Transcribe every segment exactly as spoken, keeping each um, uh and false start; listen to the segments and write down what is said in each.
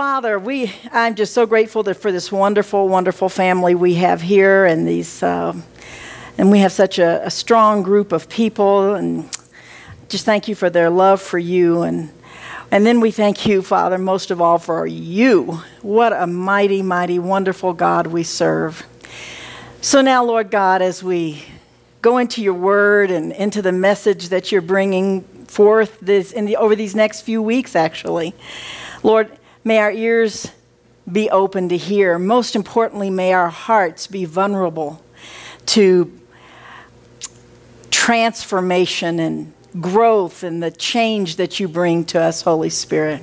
Father, we I'm just so grateful that for this wonderful, wonderful family we have here, and these, uh, and we have such a, a strong group of people, and just thank you for their love for you, and and then we thank you, Father, most of all for you. What a mighty, mighty, wonderful God we serve. So now, Lord God, as we go into your word and into the message that you're bringing forth this in the, over these next few weeks, actually, Lord, may our ears be open to hear. Most importantly, may our hearts be vulnerable to transformation and growth and the change that you bring to us, Holy Spirit.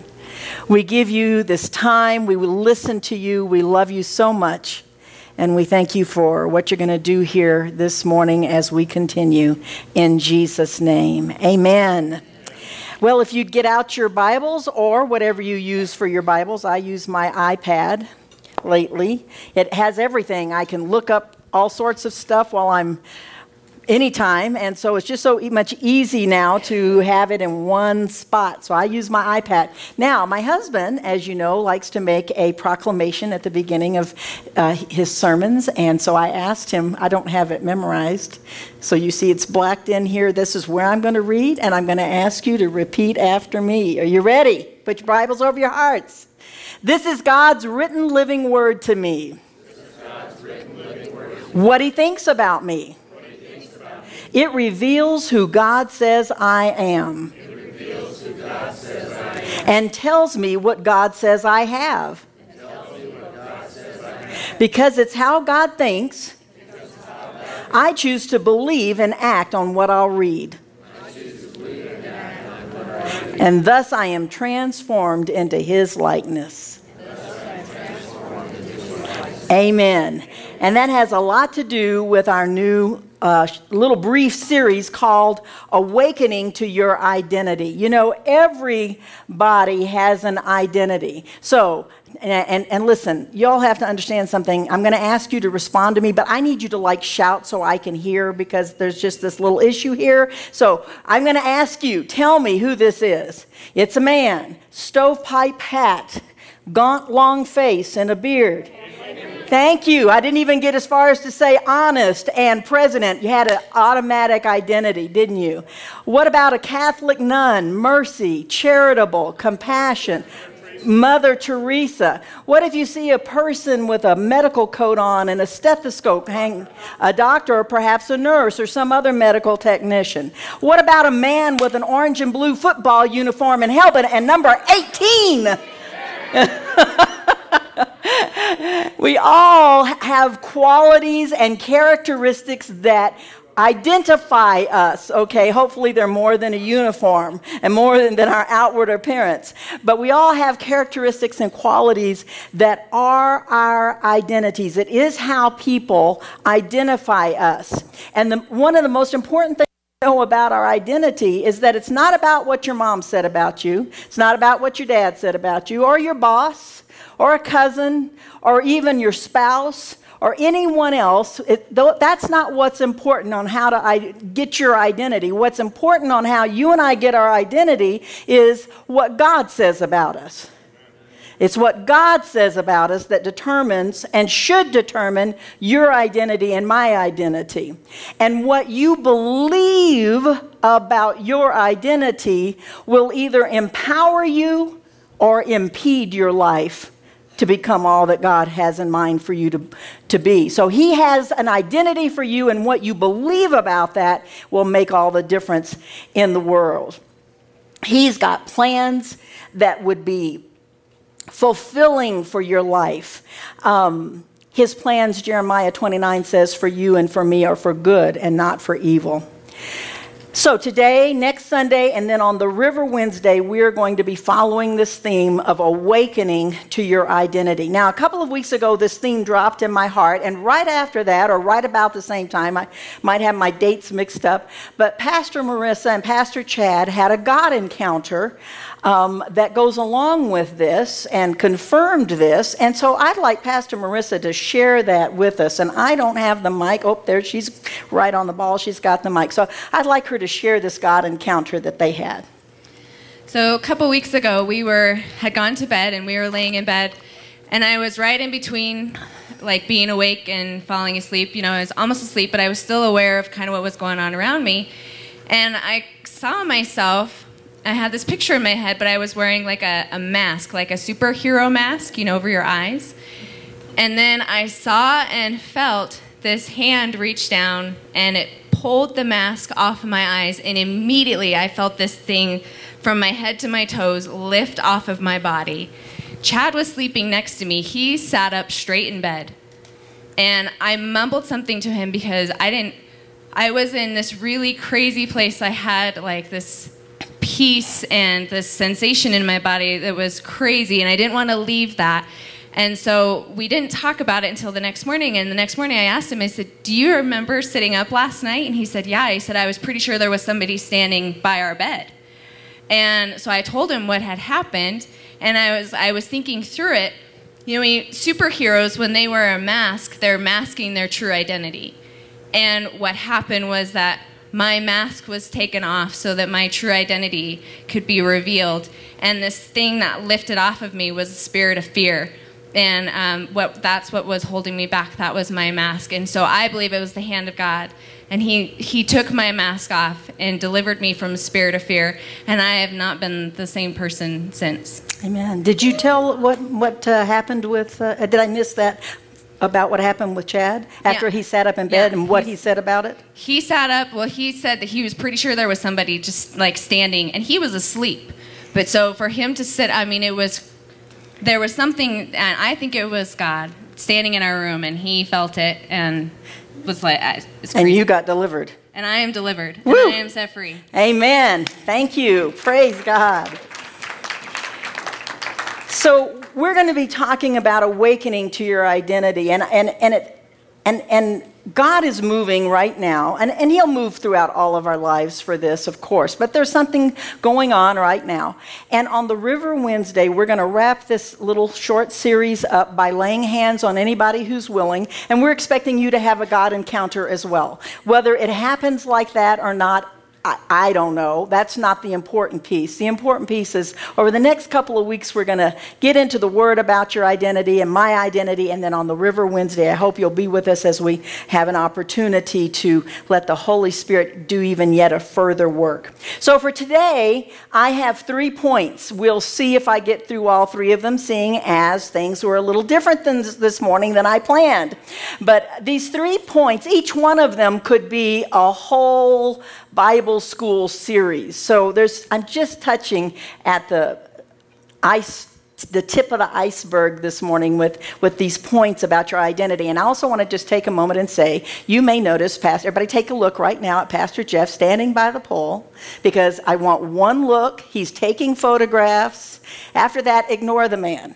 We give you this time. We will listen to you. We love you so much. And we thank you for what you're going to do here this morning as we continue. In Jesus' name, amen. Well, if you'd get out your Bibles or whatever you use for your Bibles, I use my iPad lately. It has everything. I can look up all sorts of stuff while I'm anytime, and so it's just so much easy now to have it in one spot. So I use my iPad. Now, my husband, as you know, likes to make a proclamation at the beginning of uh, his sermons, and so I asked him, I don't have it memorized, so you see it's blacked in here. This is where I'm going to read, and I'm going to ask you to repeat after me. Are you ready? Put your Bibles over your hearts. This is God's written living word to me. This is God's written living word to me. What he thinks about me. It reveals who God says I am, it reveals who God says I am, and tells me what God says I have, and tells me what God says I have. Because it's how God thinks, because it's how God thinks, I choose to believe and act on what I'll read, I choose to believe and act on what I read. And thus I am transformed into His likeness. Thus I am transformed into His likeness. Amen. And that has a lot to do with our new a little brief series called Awakening to Your Identity. You know, everybody has an identity. So, and, and listen, y'all have to understand something. I'm going to ask you to respond to me, but I need you to like shout so I can hear, because there's just this little issue here. So I'm going to ask you, tell me who this is. It's a man, stovepipe hat, gaunt long face, and a beard. Thank you. I didn't even get as far as to say honest and president. You had an automatic identity, didn't you? What about a Catholic nun, mercy, charitable, compassion, Mother Teresa? What if you see a person with a medical coat on and a stethoscope hanging, a doctor or perhaps a nurse or some other medical technician? What about a man with an orange and blue football uniform and helmet and number eighteen? We all have qualities and characteristics that identify us, okay? Hopefully they're more than a uniform and more than, than our outward appearance. But we all have characteristics and qualities that are our identities. It is how people identify us. And the, one of the most important things know about our identity is that it's not about what your mom said about you. It's not about what your dad said about you, or your boss, or a cousin, or even your spouse, or anyone else. It, that's not what's important on how to get your identity. What's important on how you and I get our identity is what God says about us. It's what God says about us that determines and should determine your identity and my identity. And what you believe about your identity will either empower you or impede your life to become all that God has in mind for you to, to be. So He has an identity for you, and what you believe about that will make all the difference in the world. He's got plans that would be fulfilling for your life. Um, his plans, Jeremiah twenty-nine says, for you and for me are for good and not for evil. So today, next Sunday, and then on the River Wednesday, we're going to be following this theme of awakening to your identity. Now, a couple of weeks ago, this theme dropped in my heart, and right after that, or right about the same time, I might have my dates mixed up, but Pastor Marissa and Pastor Chad had a God encounter um, that goes along with this and confirmed this, and so I'd like Pastor Marissa to share that with us, and I don't have the mic. Oh, there, she's right on the ball. She's got the mic. So I'd like her to share this God encounter that they had. So a couple weeks ago, we were had gone to bed, and we were laying in bed, and I was right in between, like, being awake and falling asleep. You know, I was almost asleep, but I was still aware of kind of what was going on around me. And I saw myself. I had this picture in my head, but I was wearing, like, a, a mask, like a superhero mask, you know, over your eyes. And then I saw and felt this hand reach down, and it pulled the mask off of my eyes, and immediately I felt this thing from my head to my toes lift off of my body. Chad was sleeping next to me. He sat up straight in bed, and I mumbled something to him because I didn't, I was in this really crazy place. I had, like, this peace and this sensation in my body that was crazy, and I didn't want to leave that. And so we didn't talk about it until the next morning. And the next morning I asked him, I said, do you remember sitting up last night? And he said, yeah. He said, I was pretty sure there was somebody standing by our bed. And so I told him what had happened. And I was I was thinking through it. You know, we, superheroes, when they wear a mask, they're masking their true identity. And what happened was that my mask was taken off so that my true identity could be revealed. And this thing that lifted off of me was a spirit of fear. And um, what that's what was holding me back. That was my mask. And so I believe it was the hand of God. And he, he took my mask off and delivered me from a spirit of fear. And I have not been the same person since. Amen. Did you tell what, what uh, happened with, uh, did I miss that, about what happened with Chad after yeah. he sat up in bed yeah. and what he, he said about it? He sat up. Well, he said that he was pretty sure there was somebody just, like, standing. And he was asleep. But so for him to sit, I mean, it was there was something, and I think it was God, standing in our room, and he felt it and was like, it's crazy. And you got delivered. And I am delivered. Woo! And I am set free. Amen. Thank you. Praise God. So we're going to be talking about awakening to your identity, and and and it, and and God is moving right now, and, and he'll move throughout all of our lives for this, of course, but there's something going on right now. And on the River Wednesday, we're going to wrap this little short series up by laying hands on anybody who's willing, and we're expecting you to have a God encounter as well. Whether it happens like that or not, I, I don't know. That's not the important piece. The important piece is over the next couple of weeks, we're going to get into the word about your identity and my identity. And then on the River Wednesday, I hope you'll be with us as we have an opportunity to let the Holy Spirit do even yet a further work. So for today, I have three points. We'll see if I get through all three of them, seeing as things were a little different than this morning than I planned. But these three points, each one of them could be a whole Bible school series. So there's, I'm just touching at the ice, the tip of the iceberg this morning with, with these points about your identity. And I also want to just take a moment and say, you may notice, Pastor, everybody take a look right now at Pastor Jeff standing by the pole, because I want one look. He's taking photographs. After that, ignore the man.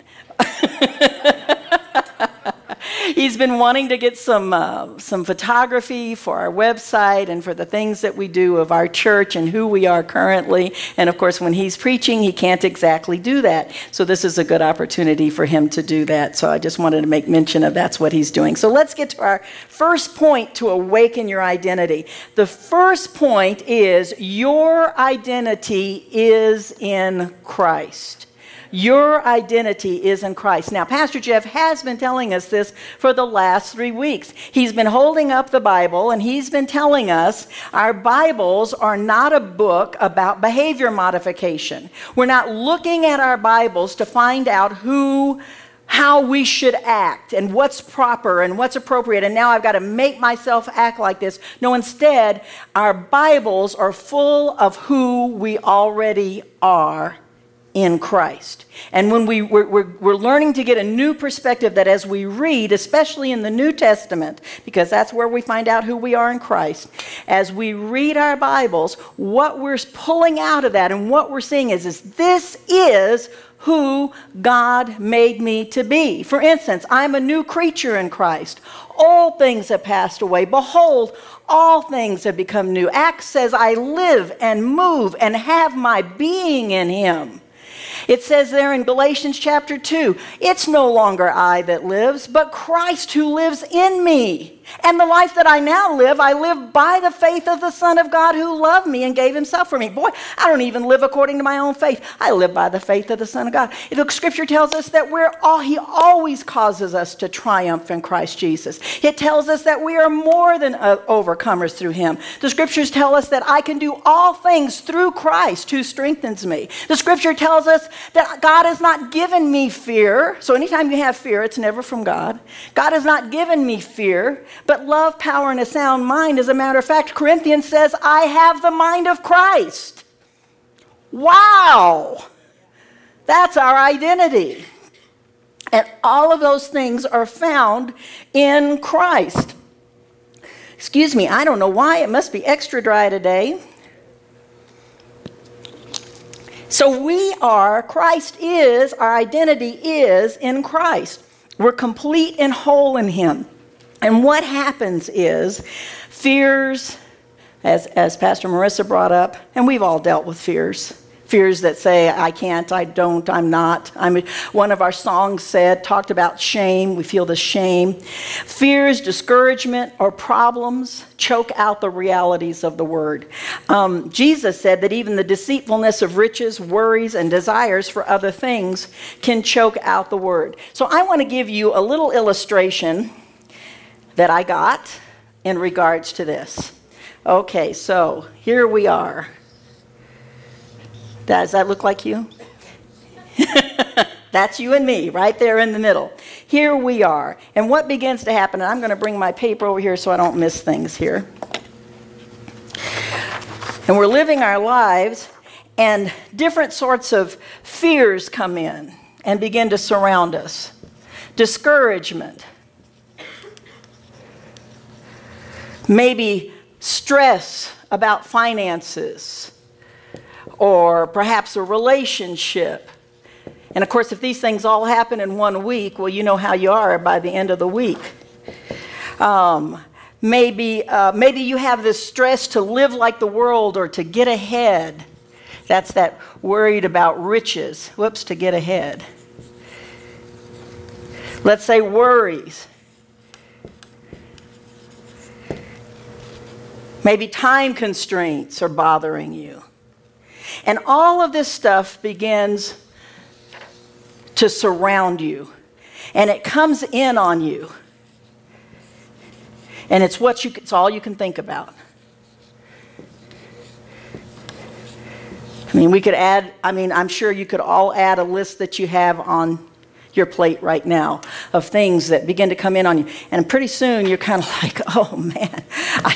He's been wanting to get some uh, some photography for our website and for the things that we do of our church and who we are currently. And of course, when he's preaching, he can't exactly do that. So this is a good opportunity for him to do that. So I just wanted to make mention of that's what he's doing. So let's get to our first point to awaken your identity. The first point is your identity is in Christ. Your identity is in Christ. Now, Pastor Jeff has been telling us this for the last three weeks. He's been holding up the Bible, and he's been telling us our Bibles are not a book about behavior modification. We're not looking at our Bibles to find out who, how we should act and what's proper and what's appropriate, and now I've got to make myself act like this. No, instead, our Bibles are full of who we already are in Christ. And when we, we're, we're, we're learning to get a new perspective that as we read, especially in the New Testament, because that's where we find out who we are in Christ, as we read our Bibles, what we're pulling out of that and what we're seeing is, is this is who God made me to be. For instance, I'm a new creature in Christ. All things have passed away. Behold, all things have become new. Acts says, I live and move and have my being in him. It says there in Galatians chapter two, it's no longer I that lives, but Christ who lives in me. And the life that I now live, I live by the faith of the Son of God who loved me and gave himself for me. Boy, I don't even live according to my own faith. I live by the faith of the Son of God. Look, Scripture tells us that we're all, he always causes us to triumph in Christ Jesus. It tells us that we are more than overcomers through him. The Scriptures tell us that I can do all things through Christ who strengthens me. The Scripture tells us that God has not given me fear. So anytime you have fear, it's never from God. God has not given me fear, but love, power, and a sound mind. As a matter of fact, Corinthians says, I have the mind of Christ. Wow! That's our identity. And all of those things are found in Christ. Excuse me, I don't know why. It must be extra dry today. So we are, Christ is, our identity is in Christ. We're complete and whole in him. And what happens is fears, as, as Pastor Marissa brought up, and we've all dealt with fears. Fears that say, I can't, I don't, I'm not. I'm, one of our songs said, talked about shame. We feel the shame. Fears, discouragement, or problems choke out the realities of the word. Um, Jesus said that even the deceitfulness of riches, worries, and desires for other things can choke out the word. So I want to give you a little illustration that I got in regards to this. Okay, so here we are. Does that look like you? That's you and me right there in the middle. Here we are. And what begins to happen, and I'm going to bring my paper over here so I don't miss things here. And we're living our lives, and different sorts of fears come in and begin to surround us. Discouragement. Maybe stress about finances. Or perhaps a relationship. And of course, if these things all happen in one week, well, you know how you are by the end of the week. Um, maybe, uh, maybe you have this stress to live like the world or to get ahead. That's that worried about riches. Whoops, to get ahead. Let's say worries. Maybe time constraints are bothering you. And all of this stuff begins to surround you. And it comes in on you. And it's what you, it's all you can think about. I mean, we could add, I mean, I'm sure you could all add a list that you have on your plate right now of things that begin to come in on you. And pretty soon you're kind of like, oh man,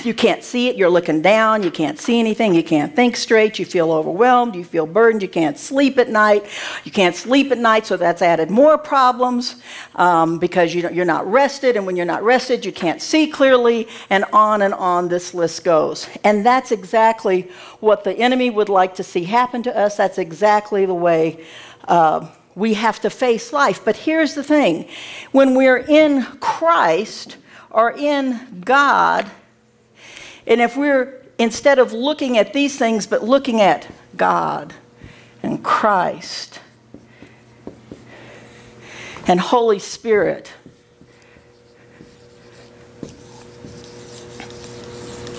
you can't see it. You're looking down. You can't see anything. You can't think straight. You feel overwhelmed. You feel burdened. You can't sleep at night. You can't sleep at night, so that's added more problems um, because you don't, you're not rested. And when you're not rested, you can't see clearly. And on and on this list goes. And that's exactly what the enemy would like to see happen to us. That's exactly the way uh, we have to face life. But here's the thing. When we're in Christ or in God, and if we're, instead of looking at these things, but looking at God and Christ and Holy Spirit,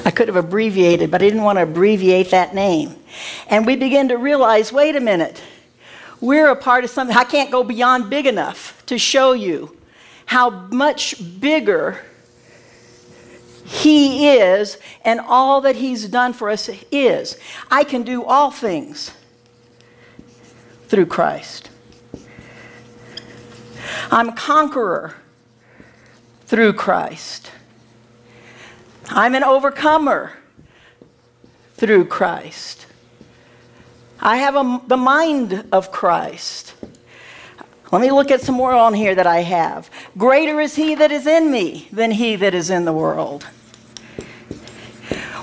I could have abbreviated, but I didn't want to abbreviate that name. And we begin to realize, wait a minute, we're a part of something. I can't go beyond big enough to show you how much bigger he is and all that he's done for us is. I can do all things through Christ. I'm a conqueror through Christ. I'm an overcomer through Christ. I have a, the mind of Christ. Let me look at some more on here that I have. Greater is he that is in me than he that is in the world.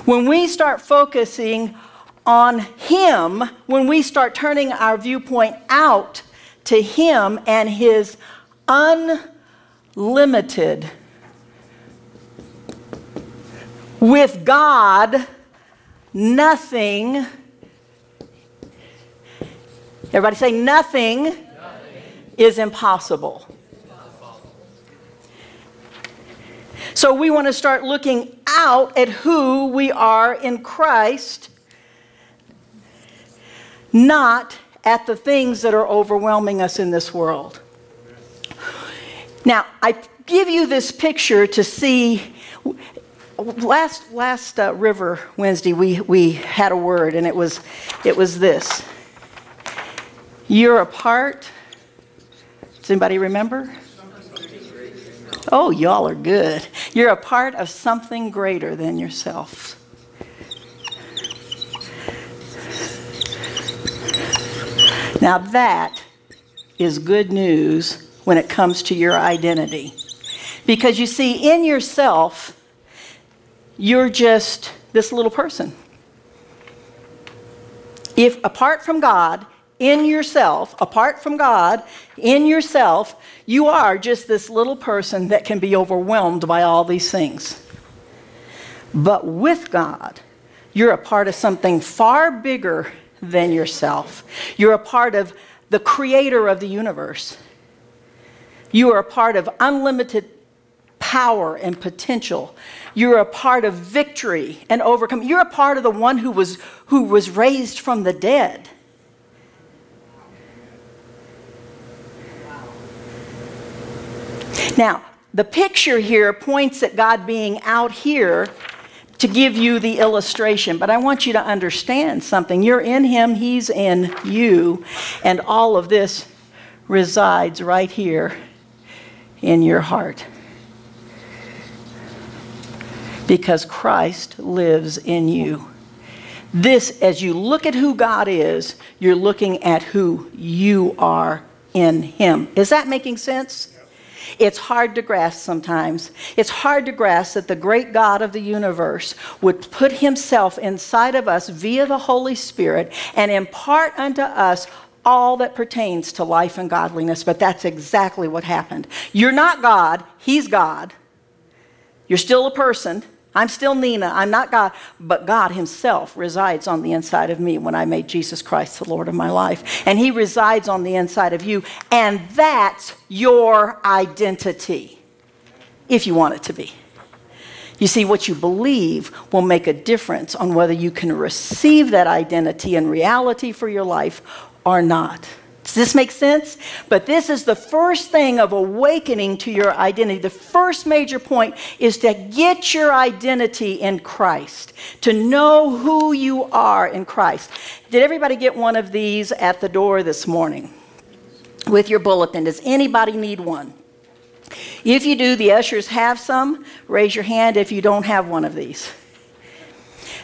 When we start focusing on him, when we start turning our viewpoint out to him and his unlimited, with God, nothing. Everybody say nothing, nothing is impossible. So we want to start looking out at who we are in Christ, not at the things that are overwhelming us in this world. Now, I give you this picture to see. Last last uh, River Wednesday, we we had a word, and it was it was this. You're apart. Does anybody remember? Oh, y'all are good. You're a part of something greater than yourself. Now that is good news when it comes to your identity. Because you see, in yourself, you're just this little person. If apart from God, in yourself, apart from God, in yourself, you are just this little person that can be overwhelmed by all these things. But with God, you're a part of something far bigger than yourself. You're a part of the creator of the universe. You are a part of unlimited power and potential. You're a part of victory and overcoming. You're a part of the one who was, who was raised from the dead. Now, the picture here points at God being out here to give you the illustration, but I want you to understand something. You're in Him, He's in you, and all of this resides right here in your heart. Because Christ lives in you. This, as you look at who God is, you're looking at who you are in Him. Is that making sense? It's hard to grasp sometimes. It's hard to grasp that the great God of the universe would put Himself inside of us via the Holy Spirit and impart unto us all that pertains to life and godliness. But that's exactly what happened. You're not God. He's God. You're still a person. I'm still Nina. I'm not God. But God Himself resides on the inside of me when I made Jesus Christ the Lord of my life. And He resides on the inside of you. And that's your identity, if you want it to be. You see, what you believe will make a difference on whether you can receive that identity and reality for your life or not. Does this make sense? But this is the first thing of awakening to your identity. The first major point is to get your identity in Christ, to know who you are in Christ. Did everybody get one of these at the door this morning with your bulletin? Does anybody need one? If you do, the ushers have some. Raise your hand if you don't have one of these.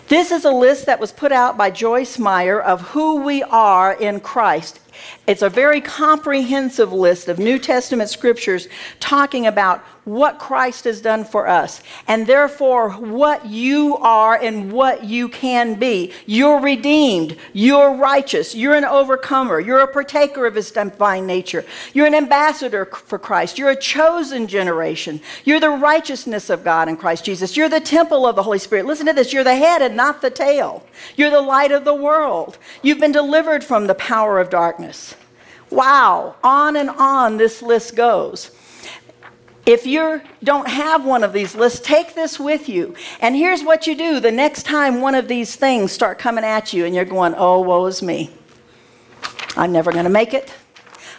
This is a list that was put out by Joyce Meyer of who we are in Christ. It's a very comprehensive list of New Testament scriptures talking about what Christ has done for us and therefore what you are and what you can be. You're redeemed. You're righteous. You're an overcomer. You're a partaker of His divine nature. You're an ambassador for Christ. You're a chosen generation. You're the righteousness of God in Christ Jesus. You're the temple of the Holy Spirit. Listen to this. You're the head and not the tail. You're the light of the world. You've been delivered from the power of darkness. Wow. On and on this list goes. If you don't have one of these lists, take this with you. And here's what you do the next time one of these things start coming at you and you're going, oh, woe is me. I'm never going to make it.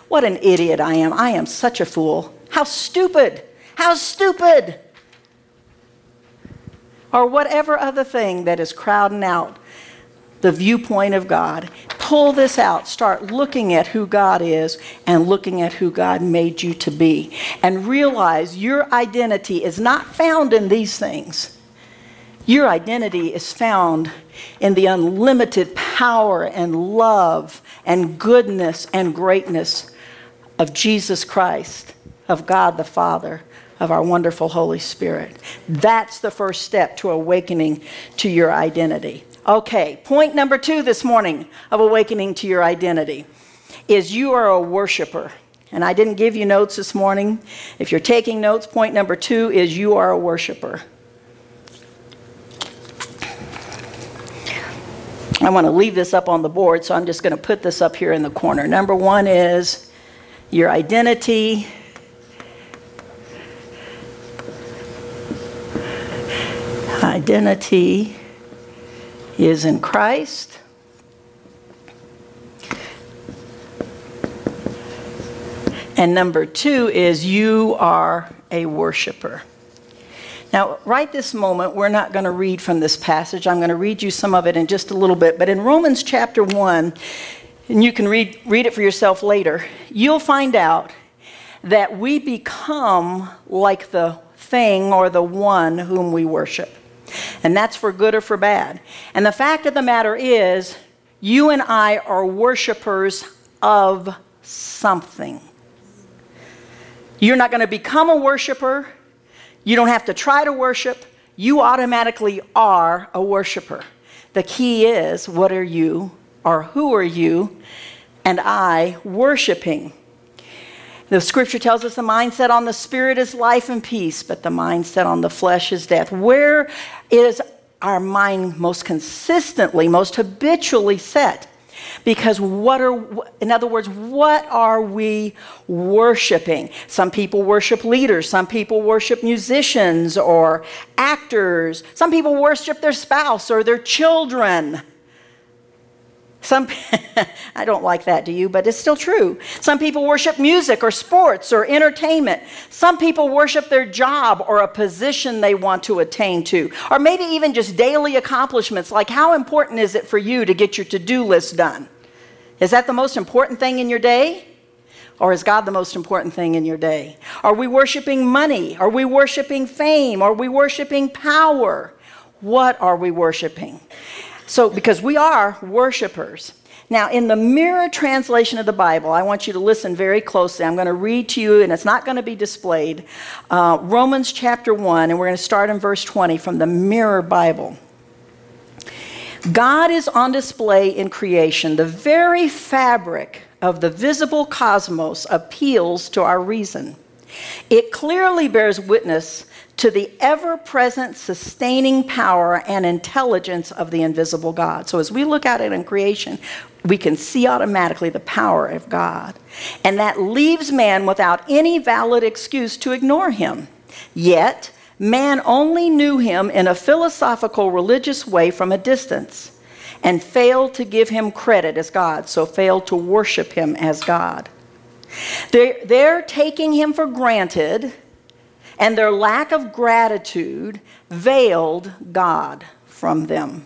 What an idiot I am. I am such a fool. How stupid. How stupid. Or whatever other thing that is crowding out the viewpoint of God. Pull this out. Start looking at who God is and looking at who God made you to be. And realize your identity is not found in these things. Your identity is found in the unlimited power and love and goodness and greatness of Jesus Christ, of God the Father, of our wonderful Holy Spirit. That's the first step to awakening to your identity. Okay, point number two this morning of awakening to your identity is you are a worshiper. And I didn't give you notes this morning. If you're taking notes, point number two is you are a worshiper. I want to leave this up on the board, so I'm just going to put this up here in the corner. Number one is your identity identity is in Christ. And number two is you are a worshiper. Now, right this moment, we're not going to read from this passage. I'm going to read you some of it in just a little bit. But in Romans chapter one, and you can read, read it for yourself later, you'll find out that we become like the thing or the one whom we worship. And that's for good or for bad. And the fact of the matter is, you and I are worshipers of something. You're not going to become a worshiper. You don't have to try to worship. You automatically are a worshiper. The key is, what are you or who are you and I worshiping? The scripture tells us the mindset on the spirit is life and peace, but the mindset on the flesh is death. Where is our mind most consistently, most habitually set? Because what are, in other words, what are we worshiping? Some people worship leaders. Some people worship musicians or actors. Some people worship their spouse or their children. Some, I don't like that, do you? But it's still true. Some people worship music or sports or entertainment. Some people worship their job or a position they want to attain to, or maybe even just daily accomplishments. Like, how important is it for you to get your to-do list done? Is that the most important thing in your day? Or is God the most important thing in your day? Are we worshiping money? Are we worshiping fame? Are we worshiping power? What are we worshiping? So, because we are worshipers. Now, in the Mirror translation of the Bible, I want you to listen very closely. I'm going to read to you, and it's not going to be displayed, uh, Romans chapter one, and we're going to start in verse twenty from the Mirror Bible. God is on display in creation. The very fabric of the visible cosmos appeals to our reason. It clearly bears witness to the ever-present sustaining power and intelligence of the invisible God. So as we look at it in creation, we can see automatically the power of God. And that leaves man without any valid excuse to ignore him. Yet, man only knew him in a philosophical, religious way from a distance and failed to give him credit as God, so failed to worship him as God. They're, they're taking him for granted, and their lack of gratitude veiled God from them.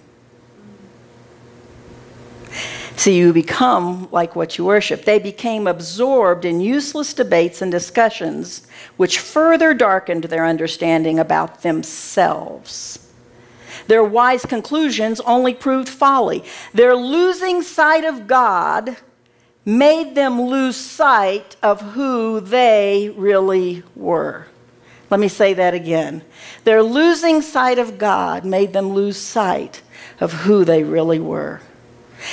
See, you become like what you worship. They became absorbed in useless debates and discussions, which further darkened their understanding about themselves. Their wise conclusions only proved folly. Their losing sight of God made them lose sight of who they really were. Let me say that again. Their losing sight of God made them lose sight of who they really were.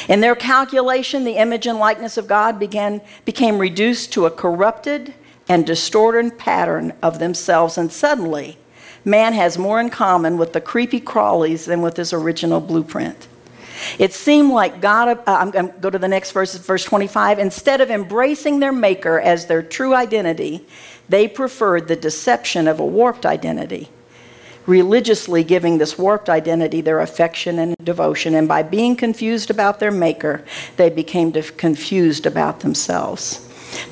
In their calculation, the image and likeness of God began, became reduced to a corrupted and distorted pattern of themselves. And suddenly, man has more in common with the creepy crawlies than with his original blueprint. It seemed like God, uh, I'm going to go to the next verse, verse twenty-five. Instead of embracing their maker as their true identity, they preferred the deception of a warped identity, religiously giving this warped identity their affection and devotion. And by being confused about their maker, they became confused about themselves.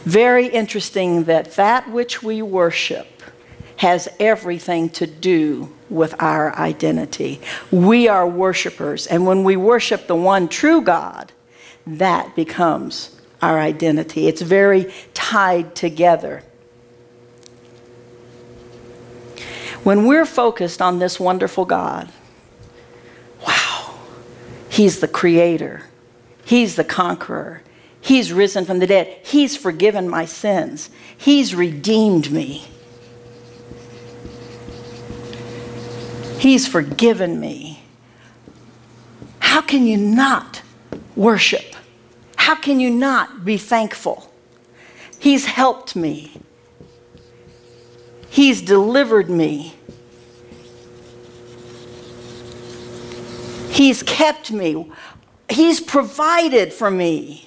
Very interesting that that which we worship has everything to do with our identity. We are worshipers, and when we worship the one true God, that becomes our identity. It's very tied together. When we're focused on this wonderful God, wow, He's the creator. He's the conqueror. He's risen from the dead. He's forgiven my sins. He's redeemed me. He's forgiven me. How can you not worship? How can you not be thankful? He's helped me. He's delivered me. He's kept me. He's provided for me.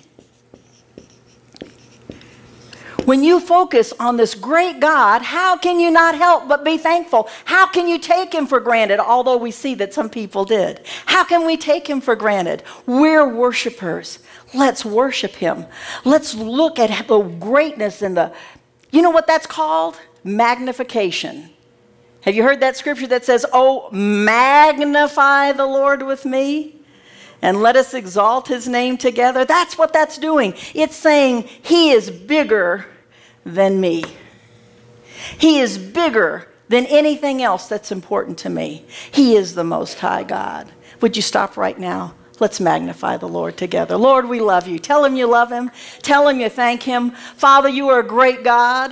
When you focus on this great God, how can you not help but be thankful? How can you take him for granted? Although we see that some people did. How can we take him for granted? We're worshipers. Let's worship him. Let's look at the greatness and the, you know what that's called? Magnification. Have you heard that scripture that says, oh, magnify the Lord with me and let us exalt his name together? That's what that's doing. It's saying he is bigger than me. He is bigger than anything else that's important to me. He is the Most High God. Would you stop right now? Let's magnify the Lord together. Lord, we love you. Tell him you love him. Tell him you thank him. Father, you are a great God.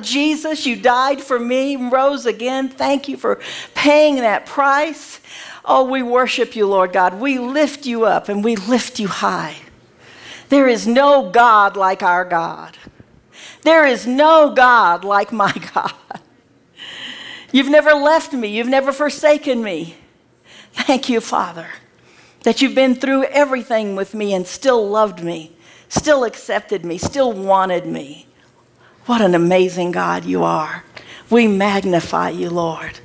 Jesus, you died for me, rose again. Thank you for paying that price. Oh, we worship you, Lord God. We lift you up and we lift you high. There is no God like our God. There is no God like my God. You've never left me. You've never forsaken me. Thank you, Father, that you've been through everything with me and still loved me, still accepted me, still wanted me. What an amazing God you are. We magnify you, Lord.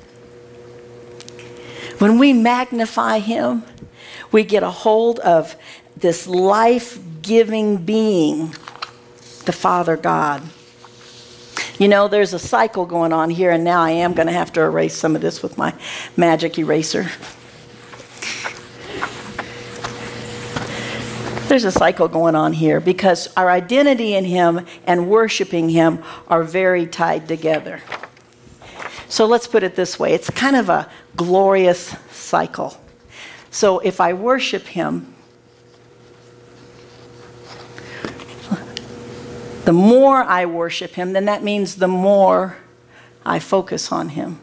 When we magnify him, we get a hold of this life-giving being, the Father God. You know, there's a cycle going on here, and now I am going to have to erase some of this with my magic eraser. There's a cycle going on here because our identity in him and worshiping him are very tied together. So let's put it this way. It's kind of a glorious cycle. So if I worship him, the more I worship him, then that means the more I focus on him.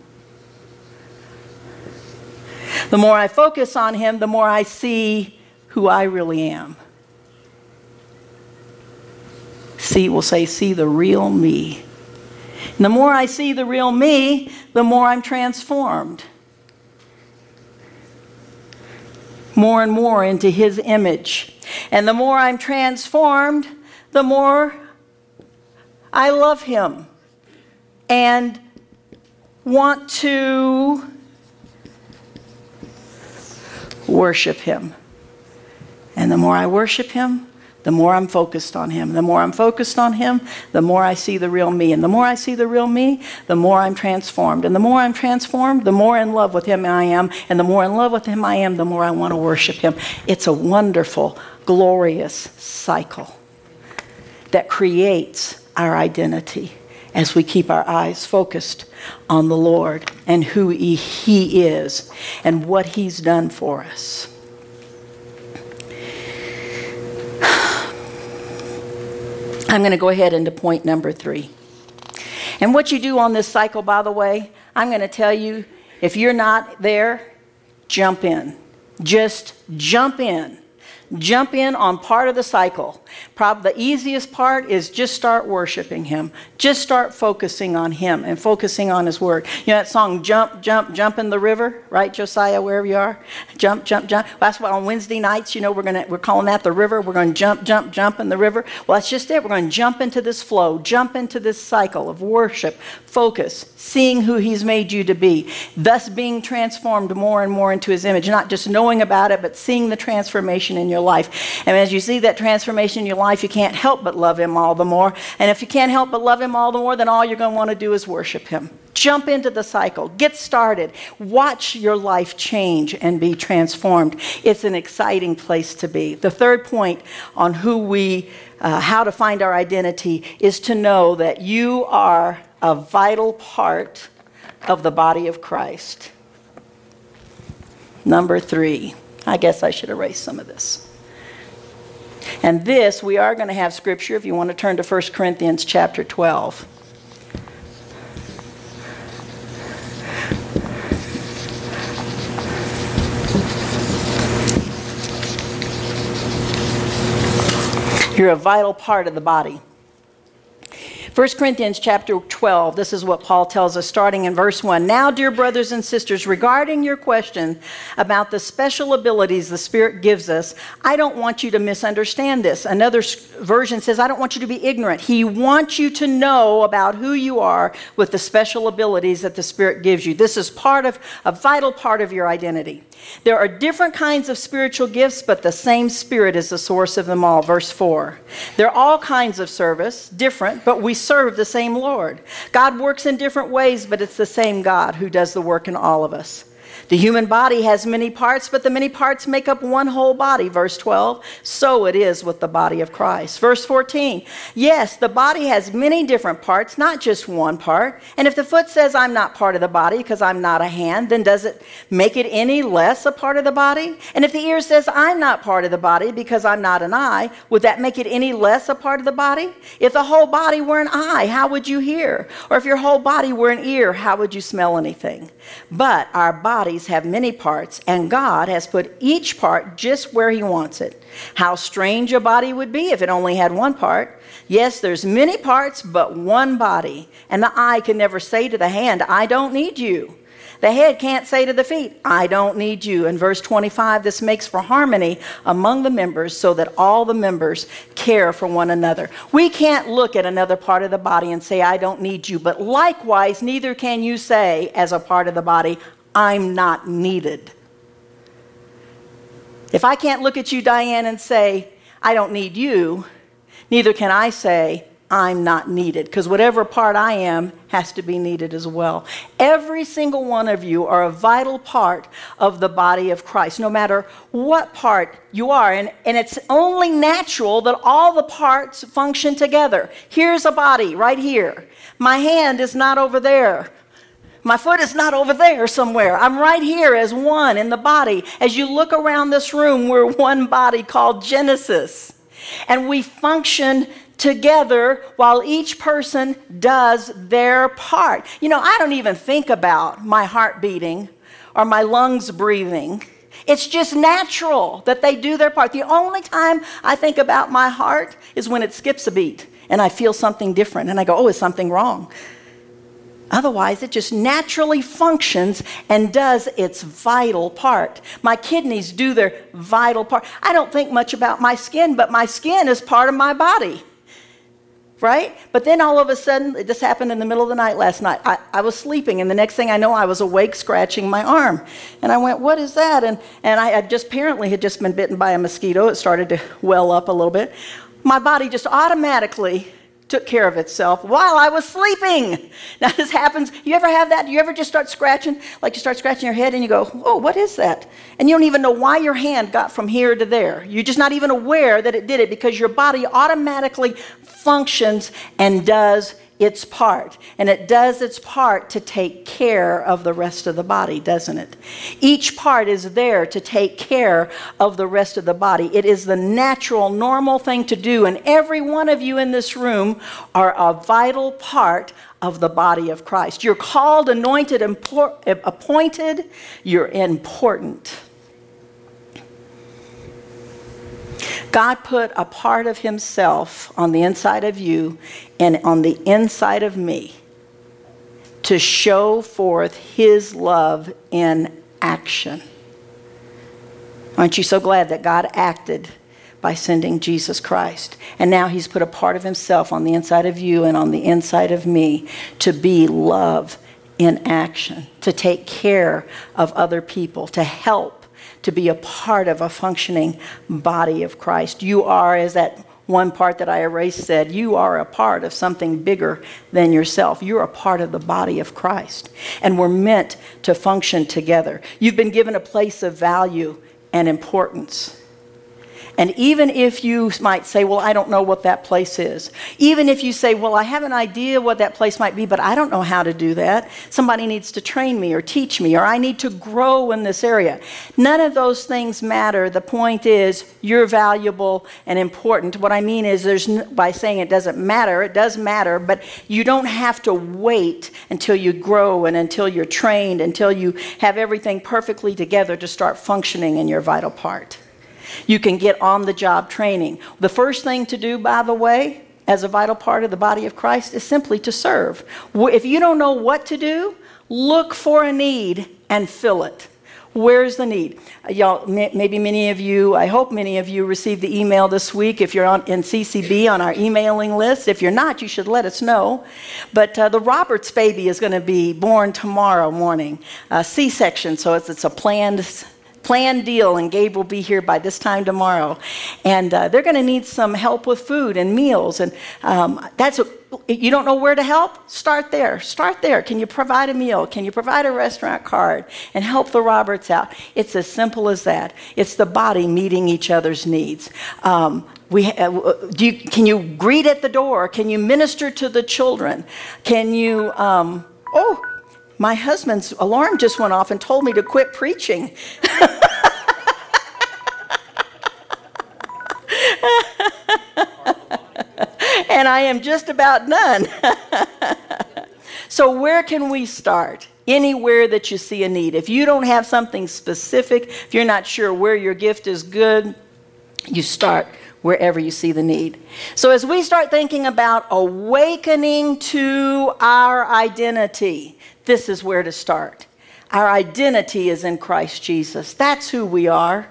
The more I focus on him, the more I see who I really am. See, we'll say, see the real me. And the more I see the real me, the more I'm transformed. More and more into his image. And the more I'm transformed, the more I love him and want to worship him. And the more I worship him, the more I'm focused on him. The more I'm focused on him, the more I see the real me. And the more I see the real me, the more I'm transformed. And the more I'm transformed, the more in love with him I am. And the more in love with him I am, the more I want to worship him. It's a wonderful, glorious cycle that creates our identity as we keep our eyes focused on the Lord and who he, he is and what he's done for us. I'm going to go ahead into point number three. And what you do on this cycle, by the way, I'm going to tell you, if you're not there, jump in. Just jump in. Jump in on part of the cycle. Probably the easiest part is just start worshiping him. Just start focusing on him and focusing on his word. You know that song, Jump, Jump, Jump in the River, right, Josiah, wherever you are? Jump, jump, jump. Well, that's why on Wednesday nights, you know, we're gonna we're calling that the river. We're gonna jump, jump, jump in the river. Well, that's just it. We're gonna jump into this flow, jump into this cycle of worship, focus, seeing who he's made you to be, thus being transformed more and more into his image, not just knowing about it, but seeing the transformation in your life. And as you see that transformation in your life, you can't help but love him all the more. And if you can't help but love him all the more, then all you're going to want to do is worship him. Jump into the cycle. Get started. Watch your life change and be transformed. It's an exciting place to be. The third point on who we, uh, how to find our identity is to know that you are a vital part of the body of Christ. Number three. I guess I should erase some of this. And this, we are going to have scripture if you want to turn to First Corinthians chapter twelve. You're a vital part of the body. First Corinthians chapter twelve, this is what Paul tells us, starting in verse one. Now, dear brothers and sisters, regarding your question about the special abilities the Spirit gives us, I don't want you to misunderstand this. Another version says, I don't want you to be ignorant. He wants you to know about who you are with the special abilities that the Spirit gives you. This is part of, a vital part of your identity. There are different kinds of spiritual gifts, but the same Spirit is the source of them all. Verse four. There are all kinds of service, different, but we serve the same Lord. God works in different ways, but it's the same God who does the work in all of us. The human body has many parts, but the many parts make up one whole body. Verse twelve, so it is with the body of Christ. Verse fourteen, yes, the body has many different parts, not just one part. And if the foot says, I'm not part of the body because I'm not a hand, then does it make it any less a part of the body? And if the ear says, I'm not part of the body because I'm not an eye, would that make it any less a part of the body? If the whole body were an eye, how would you hear? Or if your whole body were an ear, how would you smell anything? But our body have many parts, and God has put each part just where he wants it. How strange a body would be if it only had one part. Yes, there's many parts, but one body. And the eye can never say to the hand, I don't need you. The head can't say to the feet, I don't need you. In verse twenty-five, this makes for harmony among the members so that all the members care for one another. We can't look at another part of the body and say, I don't need you. But likewise, neither can you say as a part of the body, I'm not needed. If I can't look at you, Diane, and say, I don't need you, neither can I say, I'm not needed, because whatever part I am has to be needed as well. Every single one of you are a vital part of the body of Christ, no matter what part you are. And, and it's only natural that all the parts function together. Here's a body right here. My hand is not over there. My foot is not over there somewhere. I'm right here as one in the body. As you look around this room, we're one body called Genesis. And we function together while each person does their part. You know, I don't even think about my heart beating or my lungs breathing. It's just natural that they do their part. The only time I think about my heart is when it skips a beat and I feel something different and I go, oh, is something wrong? Otherwise, it just naturally functions and does its vital part. My kidneys do their vital part. I don't think much about my skin, but my skin is part of my body, right? But then all of a sudden, this happened in the middle of the night last night. I, I was sleeping, and the next thing I know, I was awake scratching my arm. And I went, what is that? And, and I had just apparently had just been bitten by a mosquito. It started to well up a little bit. My body just automatically took care of itself while I was sleeping. Now this happens. You ever have that? Do you ever just start scratching? Like you start scratching your head and you go, oh, what is that? And you don't even know why your hand got from here to there. You're just not even aware that it did it because your body automatically functions and does its part. And it does its part to take care of the rest of the body, doesn't it? Each part is there to take care of the rest of the body. It is the natural, normal thing to do. And every one of you in this room are a vital part of the body of Christ. You're called, anointed, impor- appointed. You're important. God put a part of himself on the inside of you and on the inside of me to show forth his love in action. Aren't you so glad that God acted by sending Jesus Christ? And now he's put a part of himself on the inside of you and on the inside of me to be love in action, to take care of other people, to help, to be a part of a functioning body of Christ. You are, as that one part that I erased said, you are a part of something bigger than yourself. You're a part of the body of Christ. And we're meant to function together. You've been given a place of value and importance. And even if you might say, well, I don't know what that place is. Even if you say, well, I have an idea what that place might be, but I don't know how to do that. Somebody needs to train me or teach me, or I need to grow in this area. None of those things matter. The point is you're valuable and important. What I mean is there's by saying it doesn't matter, it does matter, but you don't have to wait until you grow and until you're trained, until you have everything perfectly together to start functioning in your vital part. You can get on-the-job training. The first thing to do, by the way, as a vital part of the body of Christ is simply to serve. If you don't know what to do, look for a need and fill it. Where's the need? Y'all, maybe many of you, I hope many of you received the email this week. If you're on, in C C B on our emailing list, if you're not, you should let us know. But uh, the Roberts baby is going to be born tomorrow morning, uh, C-section. So it's, it's a planned planned deal, and Gabe will be here by this time tomorrow. And uh, they're going to need some help with food and meals. And um, that's what, you don't know where to help? Start there. Start there. Can you provide a meal? Can you provide a restaurant card? And help the Roberts out. It's as simple as that. It's the body meeting each other's needs. Um, we uh, do you, can you greet at the door? Can you minister to the children? Can you, um, oh, my husband's alarm just went off and told me to quit preaching. And I am just about done. So where can we start? Anywhere that you see a need. If you don't have something specific, if you're not sure where your gift is good, you start wherever you see the need. So as we start thinking about awakening to our identity, this is where to start. Our identity is in Christ Jesus. That's who we are.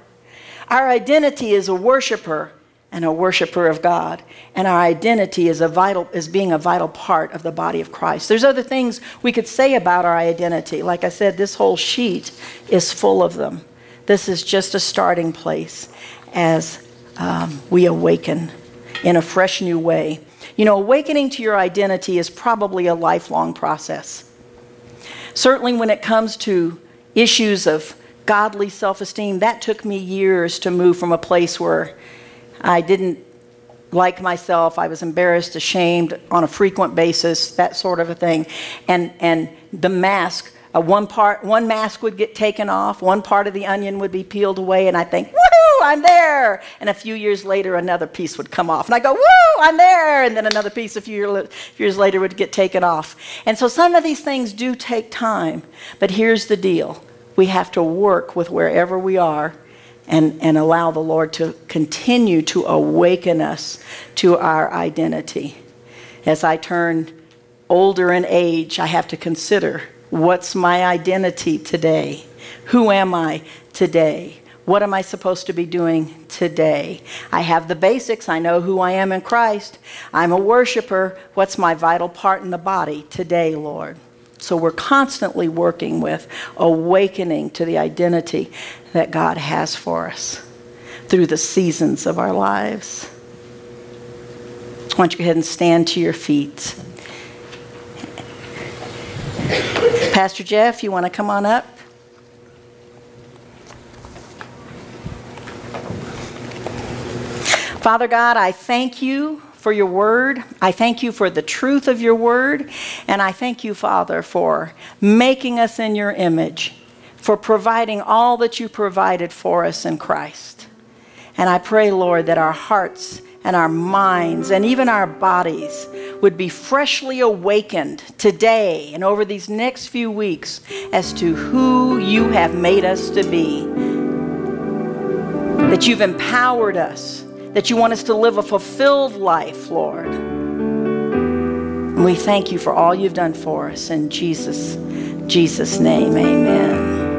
Our identity is a worshiper and a worshiper of God. And our identity is a vital is being a vital part of the body of Christ. There's other things we could say about our identity. Like I said, this whole sheet is full of them. This is just a starting place as um, we awaken in a fresh new way. You know, awakening to your identity is probably a lifelong process. Certainly when it comes to issues of godly self-esteem, that took me years to move from a place where I didn't like myself, I was embarrassed, ashamed on a frequent basis, that sort of a thing. And and the mask, uh, one part, one mask would get taken off, one part of the onion would be peeled away, and I think, woohoo, I'm there. And a few years later, another piece would come off. And I go, woo, I'm there. And then another piece a few years later would get taken off. And so some of these things do take time. But here's the deal. We have to work with wherever we are And, and allow the Lord to continue to awaken us to our identity. As I turn older in age, I have to consider, what's my identity today? Who am I today? What am I supposed to be doing today? I have the basics. I know who I am in Christ. I'm a worshiper. What's my vital part in the body today, Lord? So we're constantly working with awakening to the identity that God has for us through the seasons of our lives. Why don't you go ahead and stand to your feet. Pastor Jeff, you want to come on up? Father God, I thank you for your word. I thank you for the truth of your word. And I thank you, Father, for making us in your image, for providing all that you provided for us in Christ. And I pray, Lord, that our hearts and our minds and even our bodies would be freshly awakened today and over these next few weeks as to who you have made us to be, that you've empowered us, that you want us to live a fulfilled life, Lord. And we thank you for all you've done for us. In Jesus, Jesus' name, amen.